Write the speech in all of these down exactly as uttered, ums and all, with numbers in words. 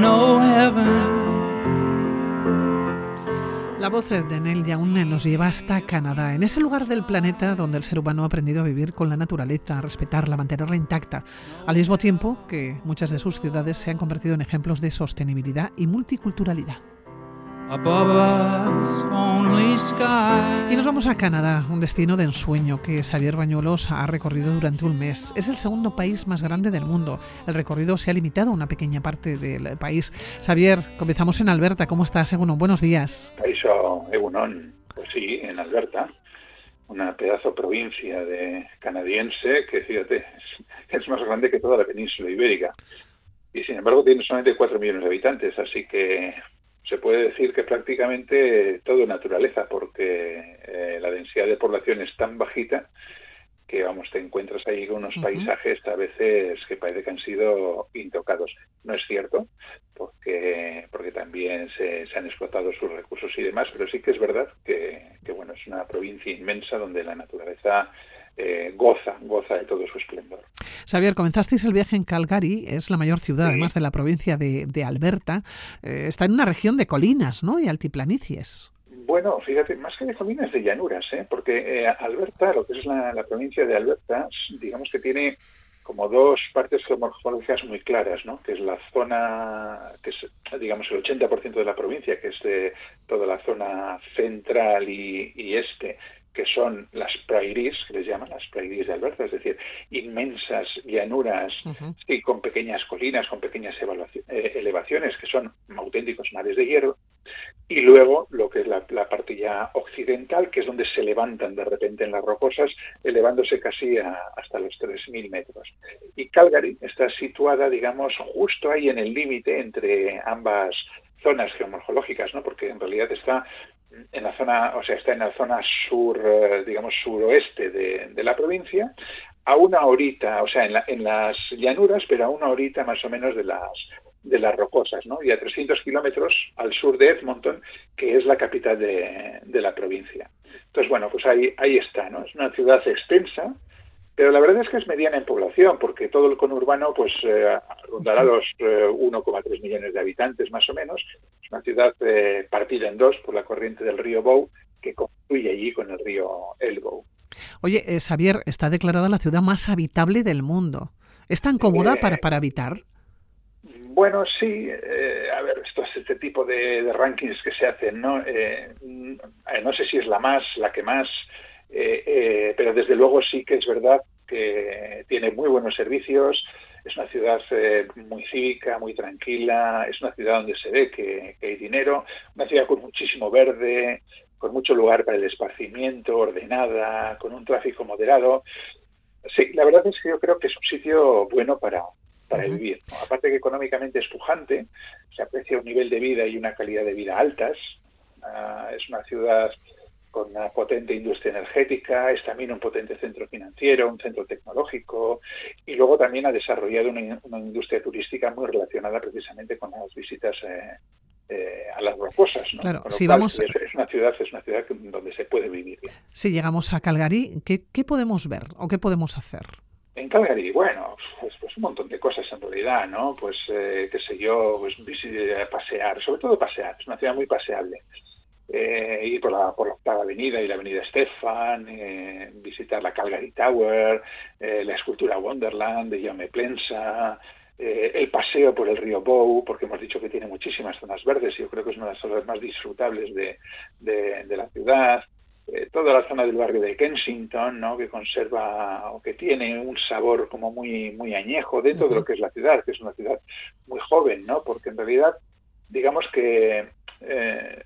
no heaven. La voz de Nell Young nos lleva hasta Canadá, en ese lugar del planeta donde el ser humano ha aprendido a vivir con la naturaleza, a respetarla, a mantenerla intacta, al mismo tiempo que muchas de sus ciudades se han convertido en ejemplos de sostenibilidad y multiculturalidad. Above us, only sky. Y nos vamos a Canadá, un destino de ensueño que Xavier Bañuelos ha recorrido durante un mes. Es el segundo país más grande del mundo. El recorrido se ha limitado a una pequeña parte del país. Xavier, comenzamos en Alberta. ¿Cómo estás, Egunon? Buenos días. Eso, Egunon. Pues sí, en Alberta, una pedazo provincia de canadiense que, fíjate, es, es más grande que toda la península ibérica. Y sin embargo tiene solamente cuatro millones de habitantes, así que se puede decir que prácticamente todo naturaleza, porque eh, la densidad de población es tan bajita que, vamos, te encuentras ahí con unos uh-huh. paisajes a veces que parece que han sido intocados. No es cierto, porque porque también se, se han explotado sus recursos y demás, pero sí que es verdad que, que bueno, es una provincia inmensa donde la naturaleza eh, goza, goza de todo su esplendor. Xavier, comenzasteis el viaje en Calgary, es la mayor ciudad, sí, además de la provincia de, de Alberta. Eh, está en una región de colinas, ¿no?, y altiplanicies. Bueno, fíjate, más que de colinas, de llanuras, ¿eh? Porque eh, Alberta, lo que es la, la provincia de Alberta, digamos que tiene como dos partes geomorfológicas muy claras, ¿no? Que es la zona, que es, digamos, el ochenta por ciento de la provincia, que es de toda la zona central y, y este, que son las prairies, que les llaman las prairies de Alberta, es decir, inmensas llanuras uh-huh. y con pequeñas colinas, con pequeñas elevaciones, que son auténticos mares de hierro. Y luego lo que es la, la parte ya occidental, que es donde se levantan de repente en las rocosas, elevándose casi a, hasta los tres mil metros. Y Calgary está situada, digamos, justo ahí en el límite entre ambas zonas geomorfológicas, ¿no? Porque en realidad está en la zona, o sea, está en la zona sur, digamos, suroeste de, de la provincia, a una horita, o sea, en, la, en las llanuras, pero a una horita más o menos de las de las rocosas, ¿no? Y a trescientos kilómetros al sur de Edmonton, que es la capital de, de la provincia. Entonces, bueno, pues ahí ahí está, ¿no? Es una ciudad extensa, pero la verdad es que es mediana en población, porque todo el conurbano pues eh, rondará los eh, uno coma tres millones de habitantes, más o menos. Es una ciudad eh, partida en dos por la corriente del río Bow, que confluye allí con el río Elbow. Oye, eh, Xavier, está declarada la ciudad más habitable del mundo. ¿Es tan cómoda eh, para, para habitar? Bueno, sí, eh, a ver, esto es este tipo de, de rankings que se hacen, ¿no? Eh, no sé si es la más, la que más, eh, eh, pero desde luego sí que es verdad que tiene muy buenos servicios, es una ciudad eh, muy cívica, muy tranquila, es una ciudad donde se ve que, que hay dinero, una ciudad con muchísimo verde, con mucho lugar para el esparcimiento, ordenada, con un tráfico moderado. Sí, la verdad es que yo creo que es un sitio bueno para... para vivir, ¿no? Aparte que económicamente es pujante, se aprecia un nivel de vida y una calidad de vida altas, uh, es una ciudad con una potente industria energética, es también un potente centro financiero, un centro tecnológico, y luego también ha desarrollado una, una industria turística muy relacionada precisamente con las visitas eh, Eh, a las rocosas, ¿no? Claro, si cual, vamos... es, es una ciudad, es una ciudad donde se puede vivir. Si llegamos a Calgary, ¿qué, qué podemos ver o qué podemos hacer? En Calgary, bueno, pues, pues un montón de cosas en realidad, ¿no? Pues, eh, qué sé yo, pues pasear, sobre todo pasear, es una ciudad muy paseable. Eh, ir por la, por la Octava Avenida y la Avenida Stefan, eh, visitar la Calgary Tower, eh, la escultura Wonderland de Yo me Plensa, eh, el paseo por el río Bow, porque hemos dicho que tiene muchísimas zonas verdes y yo creo que es una de las zonas más disfrutables de, de, de la ciudad. Eh, toda la zona del barrio de Kensington, ¿no?, que conserva o que tiene un sabor como muy muy añejo dentro de lo que es la ciudad, que es una ciudad muy joven, ¿no? Porque en realidad, digamos que eh,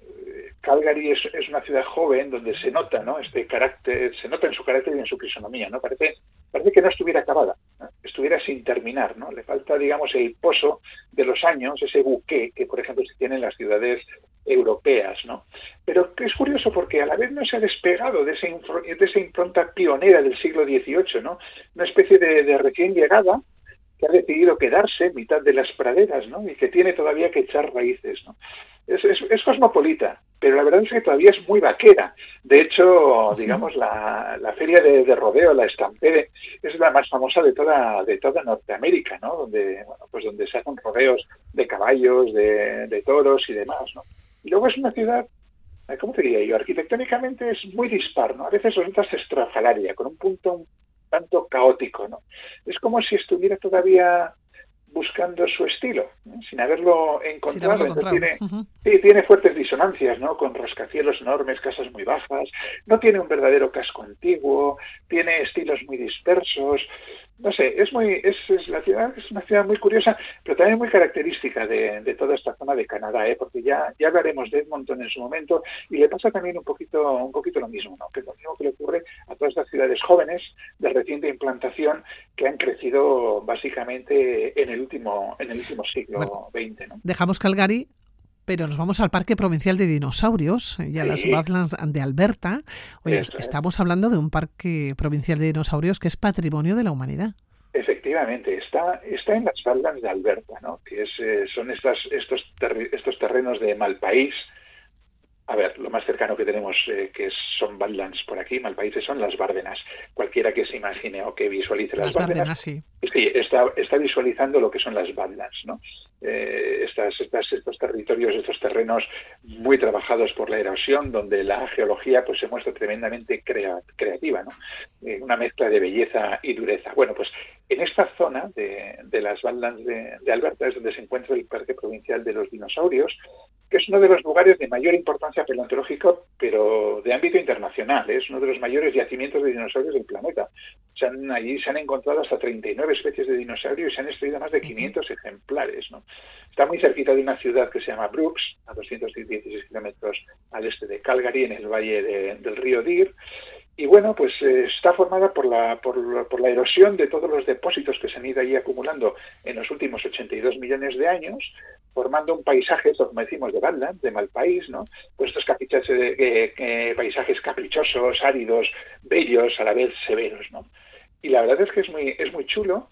Calgary es, es una ciudad joven donde se nota, ¿no?, este carácter, se nota en su carácter y en su fisonomía, ¿no? Parece, parece que no estuviera acabada, ¿no?, estuviera sin terminar, ¿no? Le falta, digamos, el pozo de los años, ese buque que, por ejemplo, se tiene en las ciudades europeas, ¿no? Pero es curioso porque a la vez no se ha despegado de, ese infro, de esa impronta pionera del siglo dieciocho, ¿no? Una especie de, de recién llegada que ha decidido quedarse en mitad de las praderas, ¿no? Y que tiene todavía que echar raíces, ¿no? Es, es, es cosmopolita, pero la verdad es que todavía es muy vaquera. De hecho, digamos, la, la feria de, de rodeo, la Stampede, es la más famosa de toda de toda Norteamérica, ¿no? Donde, bueno, pues donde se hacen rodeos de caballos, de, de toros y demás, ¿no? Y luego es una ciudad, ¿cómo te diría yo? Arquitectónicamente es muy dispar, ¿no? A veces resulta estrafalaria, con un punto un tanto caótico, ¿no? Es como si estuviera todavía buscando su estilo, ¿eh? sin haberlo encontrado. Sin haberlo Entonces, tiene, uh-huh. sí, tiene fuertes disonancias, ¿no? Con rascacielos enormes, casas muy bajas, no tiene un verdadero casco antiguo, tiene estilos muy dispersos. No sé, es muy es, es la ciudad es una ciudad muy curiosa, pero también muy característica de, de toda esta zona de Canadá, ¿eh? Porque ya ya hablaremos de Edmonton en su momento, y le pasa también un poquito un poquito lo mismo, ¿no? Que es lo mismo que le ocurre a todas estas ciudades jóvenes de reciente implantación que han crecido básicamente en el último en el último siglo bueno, veinte, ¿no? Dejamos Calgary, pero nos vamos al Parque Provincial de Dinosaurios y a sí. las Badlands de Alberta. Oye, Eso, estamos es. hablando de un Parque Provincial de Dinosaurios que es patrimonio de la humanidad. Efectivamente, está está en las Badlands de Alberta, ¿no? Que es, eh, son estas estos ter- estos terrenos de Malpaís. A ver, lo más cercano que tenemos eh, que son Badlands por aquí, Malpaíses, son las Bardenas. Cualquiera que se imagine o que visualice las, las Bardenas, Bardenas sí. sí está, está visualizando lo que son las Badlands, ¿no? Eh, estas, estas, estos territorios, estos terrenos muy trabajados por la erosión, donde la geología pues se muestra tremendamente crea, creativa, ¿no? Eh, una mezcla de belleza y dureza. Bueno, pues en esta zona de, de las Badlands de, de Alberta es donde se encuentra el Parque Provincial de los Dinosaurios, que es uno de los lugares de mayor importancia paleontológica, pero de ámbito internacional. Es uno de los mayores yacimientos de dinosaurios del planeta. Se han, allí se han encontrado hasta treinta y nueve especies de dinosaurios y se han estudiado más de quinientos ejemplares, ¿no? Está muy cerquita de una ciudad que se llama Brooks, a doscientos dieciséis kilómetros al este de Calgary, en el valle de, del río Deer. Y bueno, pues eh, está formada por la, por, por la erosión de todos los depósitos que se han ido ahí acumulando en los últimos ochenta y dos millones de años, formando un paisaje, como decimos, de Badland, de Malpaís, ¿no? Pues estos caprichos, eh, eh, paisajes caprichosos, áridos, bellos, a la vez severos, ¿no? Y la verdad es que es muy, es muy chulo.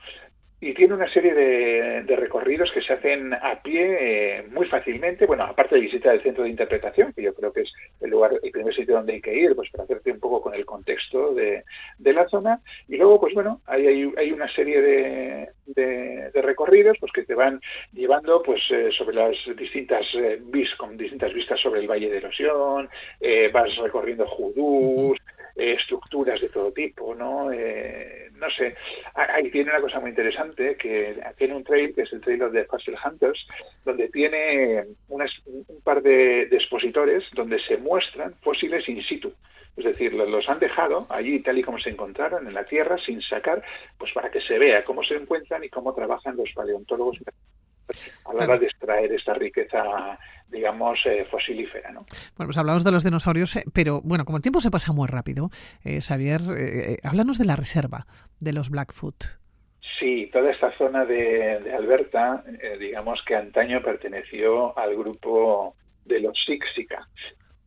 Y tiene una serie de, de recorridos que se hacen a pie eh, muy fácilmente. Bueno, aparte de visitar el centro de interpretación, que yo creo que es el lugar, el primer sitio donde hay que ir, pues para hacerte un poco con el contexto de, de la zona. Y luego, pues bueno, hay, hay, hay una serie de, de, de recorridos pues que te van llevando pues eh, sobre las distintas eh, vis, con distintas vistas sobre el Valle de Erosión, eh, vas recorriendo judús, eh, estructuras de todo tipo, ¿no? Eh, no sé, ahí tiene una cosa muy interesante, que tiene un trail, que es el trail de Fossil Hunters, donde tiene unas, un par de, de expositores donde se muestran fósiles in situ. Es decir, los han dejado allí tal y como se encontraron en la tierra, sin sacar, pues para que se vea cómo se encuentran y cómo trabajan los paleontólogos a la hora de extraer esta riqueza, digamos, eh, fosilífera, ¿no? Bueno, pues hablamos de los dinosaurios, eh, pero bueno, como el tiempo se pasa muy rápido, eh, Xavier, eh, háblanos de la reserva de los Blackfoot. Sí, toda esta zona de, de Alberta, eh, digamos que antaño perteneció al grupo de los Siksika,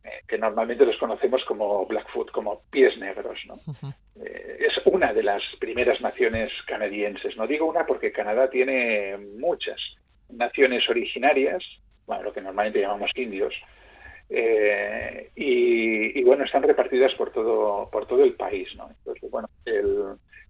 eh, que normalmente los conocemos como Blackfoot, como pies negros, ¿no? Uh-huh. Eh, es una de las primeras naciones canadienses. No digo una porque Canadá tiene muchas naciones originarias, bueno, lo que normalmente llamamos indios, eh, y, y bueno, están repartidas por todo por todo el país, ¿no? Entonces, bueno, el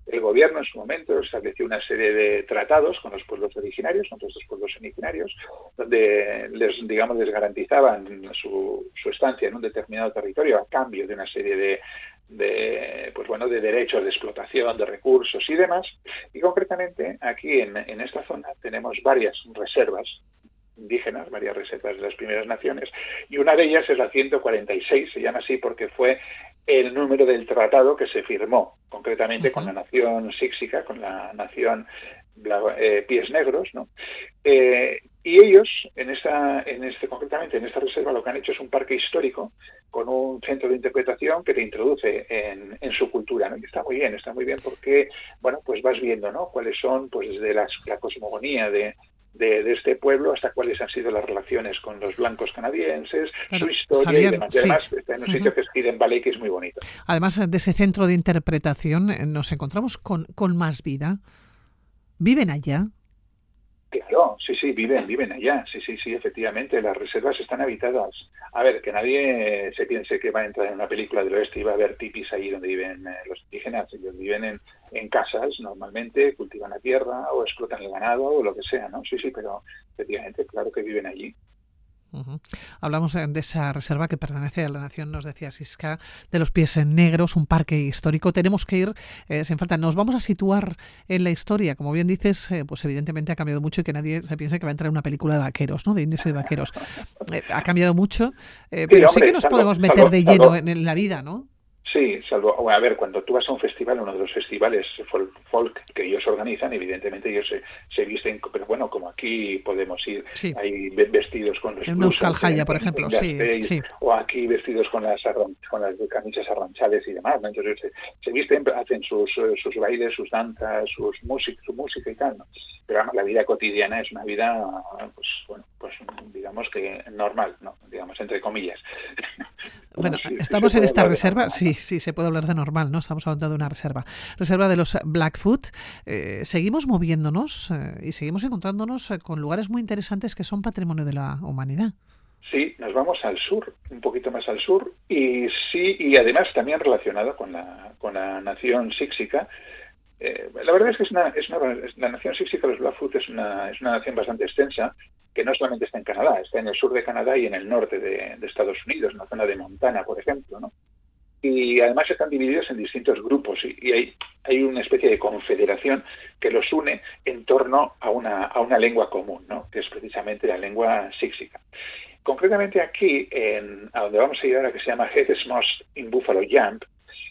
El gobierno en su momento estableció una serie de tratados con los pueblos originarios, con todos estos pueblos originarios, donde les, digamos, les garantizaban su, su estancia en un determinado territorio a cambio de una serie de, de, pues bueno, de derechos de explotación, de recursos y demás. Y concretamente aquí en, en esta zona tenemos varias reservas indígenas, varias reservas de las primeras naciones, y una de ellas es la ciento cuarenta y seis, se llama así porque fue el número del tratado que se firmó concretamente con la nación Siksika, con la nación eh, Pies Negros, ¿no? Eh, y ellos, en esta, en este, concretamente en esta reserva, lo que han hecho es un parque histórico con un centro de interpretación que te introduce en, en su cultura, ¿no? Y está muy bien, está muy bien porque, bueno, pues vas viendo, ¿no? Cuáles son, pues desde las, la cosmogonía de De, de este pueblo hasta cuáles han sido las relaciones con los blancos canadienses, claro, su historia Xavier, y demás. Sí. Además, está en un sitio uh-huh. que es Hidden Valley, que es muy bonito. Además de ese centro de interpretación, nos encontramos con, con más vida. ¿Viven allá? Claro, sí, sí, viven, viven allá, sí, sí, sí, efectivamente, las reservas están habitadas. A ver, que nadie eh, se piense que va a entrar en una película del oeste y va a haber tipis ahí donde viven eh, los indígenas, ellos viven en, en casas normalmente, cultivan la tierra o explotan el ganado o lo que sea, ¿no? Sí, sí, pero efectivamente, claro que viven allí. Uh-huh. Hablamos de esa reserva que pertenece a la nación, nos decía Siksika, de los Pies Negros, un parque histórico. Tenemos que ir eh, sin falta. Nos vamos a situar en la historia. Como bien dices, eh, pues evidentemente ha cambiado mucho y que nadie se piense que va a entrar una película de vaqueros, ¿no? De indios y de vaqueros. Eh, ha cambiado mucho, eh, sí, pero hombre, sí que nos salvo, podemos meter salvo, de lleno salvo. En, en la vida, ¿no? Sí, salvo, bueno, a ver, cuando tú vas a un festival, uno de los festivales folk, folk que ellos organizan, evidentemente ellos se, se visten, pero bueno, como aquí podemos ir sí. ahí vestidos con los en Euskal Jaia, por ejemplo, sí, seis, sí. O aquí vestidos con las arran, con las camisas arranchales y demás, ¿no? Entonces se, se visten, hacen sus sus bailes, sus danzas, sus música, su música y tal, ¿no? Pero además la vida cotidiana es una vida, pues bueno, pues digamos que normal, ¿no? Digamos entre comillas. Bueno, sí, estamos sí, en esta reserva, normal, sí, sí, se puede hablar de normal, ¿no? Estamos hablando de una reserva. Reserva de los Blackfoot. Eh, seguimos moviéndonos eh, y seguimos encontrándonos eh, con lugares muy interesantes que son patrimonio de la humanidad. Sí, nos vamos al sur, un poquito más al sur, y sí, y además también relacionado con la, con la nación Siksika. Eh, la verdad es que es una, es una, la nación Siksika de los Blackfoot es una, es una nación bastante extensa, que no solamente está en Canadá, está en el sur de Canadá y en el norte de, de Estados Unidos, en la zona de Montana, por ejemplo, ¿no? Y además están divididos en distintos grupos y, y hay, hay una especie de confederación que los une en torno a una, a una lengua común, ¿no? Que es precisamente la lengua Siksika. Concretamente aquí, en, a donde vamos a ir ahora, que se llama Head-Smashed-In Buffalo Jump,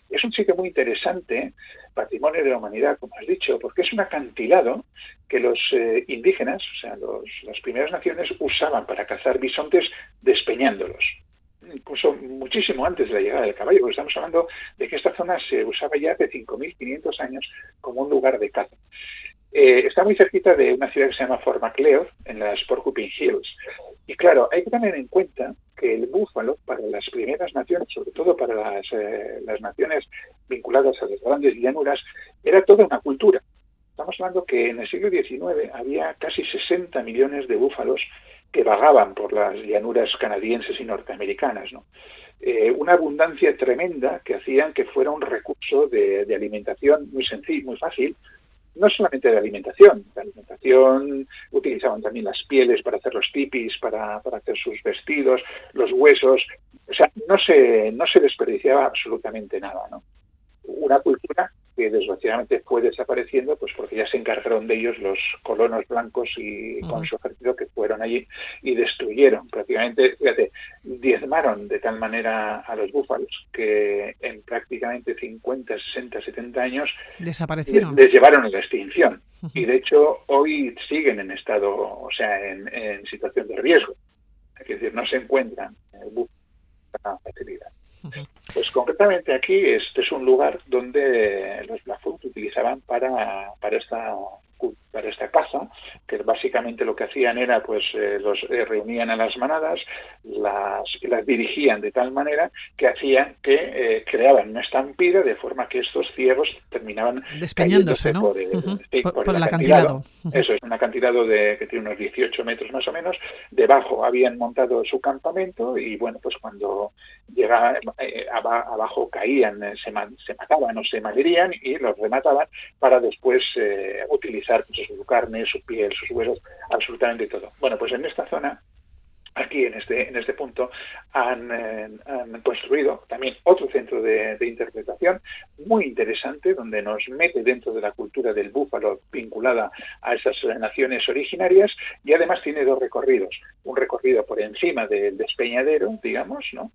es un sitio muy interesante, patrimonio de la humanidad, como has dicho, porque es un acantilado que los eh, indígenas, o sea, los, las primeras naciones, usaban para cazar bisontes despeñándolos. Incluso muchísimo antes de la llegada del caballo, porque estamos hablando de que esta zona se usaba ya hace cinco mil quinientos años como un lugar de caza. Eh, está muy cerquita de una ciudad que se llama Fort MacLeod, en las Porcupine Hills. Y claro, hay que tener en cuenta que el búfalo, para las primeras naciones, sobre todo para las, eh, las naciones vinculadas a las grandes llanuras, era toda una cultura. Estamos hablando que en el siglo diecinueve había casi sesenta millones de búfalos que vagaban por las llanuras canadienses y norteamericanas, ¿no? Eh, una abundancia tremenda que hacían que fuera un recurso de, de alimentación muy sencillo, muy fácil. No solamente de alimentación, de alimentación utilizaban también las pieles para hacer los tipis, para, para hacer sus vestidos, los huesos, o sea, no se, no se desperdiciaba absolutamente nada, ¿no? Una cultura que desgraciadamente fue desapareciendo, pues porque ya se encargaron de ellos los colonos blancos y con su ejército que fueron allí y destruyeron prácticamente, fíjate, diezmaron de tal manera a los búfalos que en prácticamente cincuenta, sesenta, setenta años desaparecieron, les, les llevaron a la extinción. Uh-huh. Y de hecho hoy siguen en estado, o sea, en, en situación de riesgo, es decir, no se encuentran búfalos con facilidad. Pues concretamente aquí este es un lugar donde los Blackfoot utilizaban para para esta para esta caza, que básicamente lo que hacían era pues eh, los eh, reunían a las manadas, las las dirigían de tal manera que hacían que eh, creaban una estampida de forma que estos ciegos terminaban despeñándose, ¿no? Por el, uh-huh. sí, por, por, por el acantilado. Uh-huh. Eso es un acantilado de que tiene unos dieciocho metros más o menos. Debajo habían montado su campamento y bueno, pues cuando llegaban eh, abajo caían, eh, se, man, se mataban o se malherían y los remataban para después eh, utilizar pues, su carne, su piel, sus huesos, absolutamente todo. Bueno, pues en esta zona, aquí en este en este punto, han, eh, han construido también otro centro de, de interpretación muy interesante, donde nos mete dentro de la cultura del búfalo vinculada a esas naciones originarias, y además tiene dos recorridos. Un recorrido por encima del despeñadero, digamos, ¿no?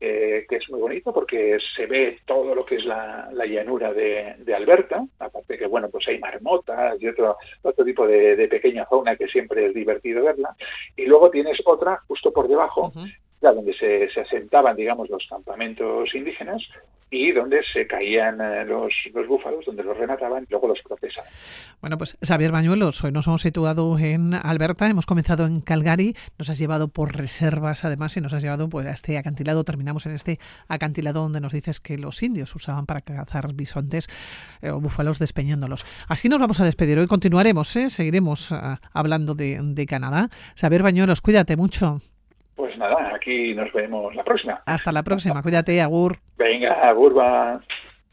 Eh, que es muy bonito porque se ve todo lo que es la, la llanura de, de Alberta, aparte que bueno pues hay marmotas y otro otro tipo de, de pequeña fauna que siempre es divertido verla, y luego tienes otra justo por debajo. Uh-huh. era donde se, se asentaban, digamos, los campamentos indígenas y donde se caían los, los búfalos, donde los remataban y luego los procesaban. Bueno, pues Xavier Bañuelos, hoy nos hemos situado en Alberta, hemos comenzado en Calgary, nos has llevado por reservas además y nos has llevado pues, a este acantilado, terminamos en este acantilado donde nos dices que los indios usaban para cazar bisontes eh, o búfalos despeñándolos. Así nos vamos a despedir, hoy continuaremos, ¿eh? seguiremos ah, hablando de, de Canadá. Xavier Bañuelos, cuídate mucho. Pues nada, aquí nos vemos la próxima. Hasta la próxima, cuídate, agur. Venga, agur, va.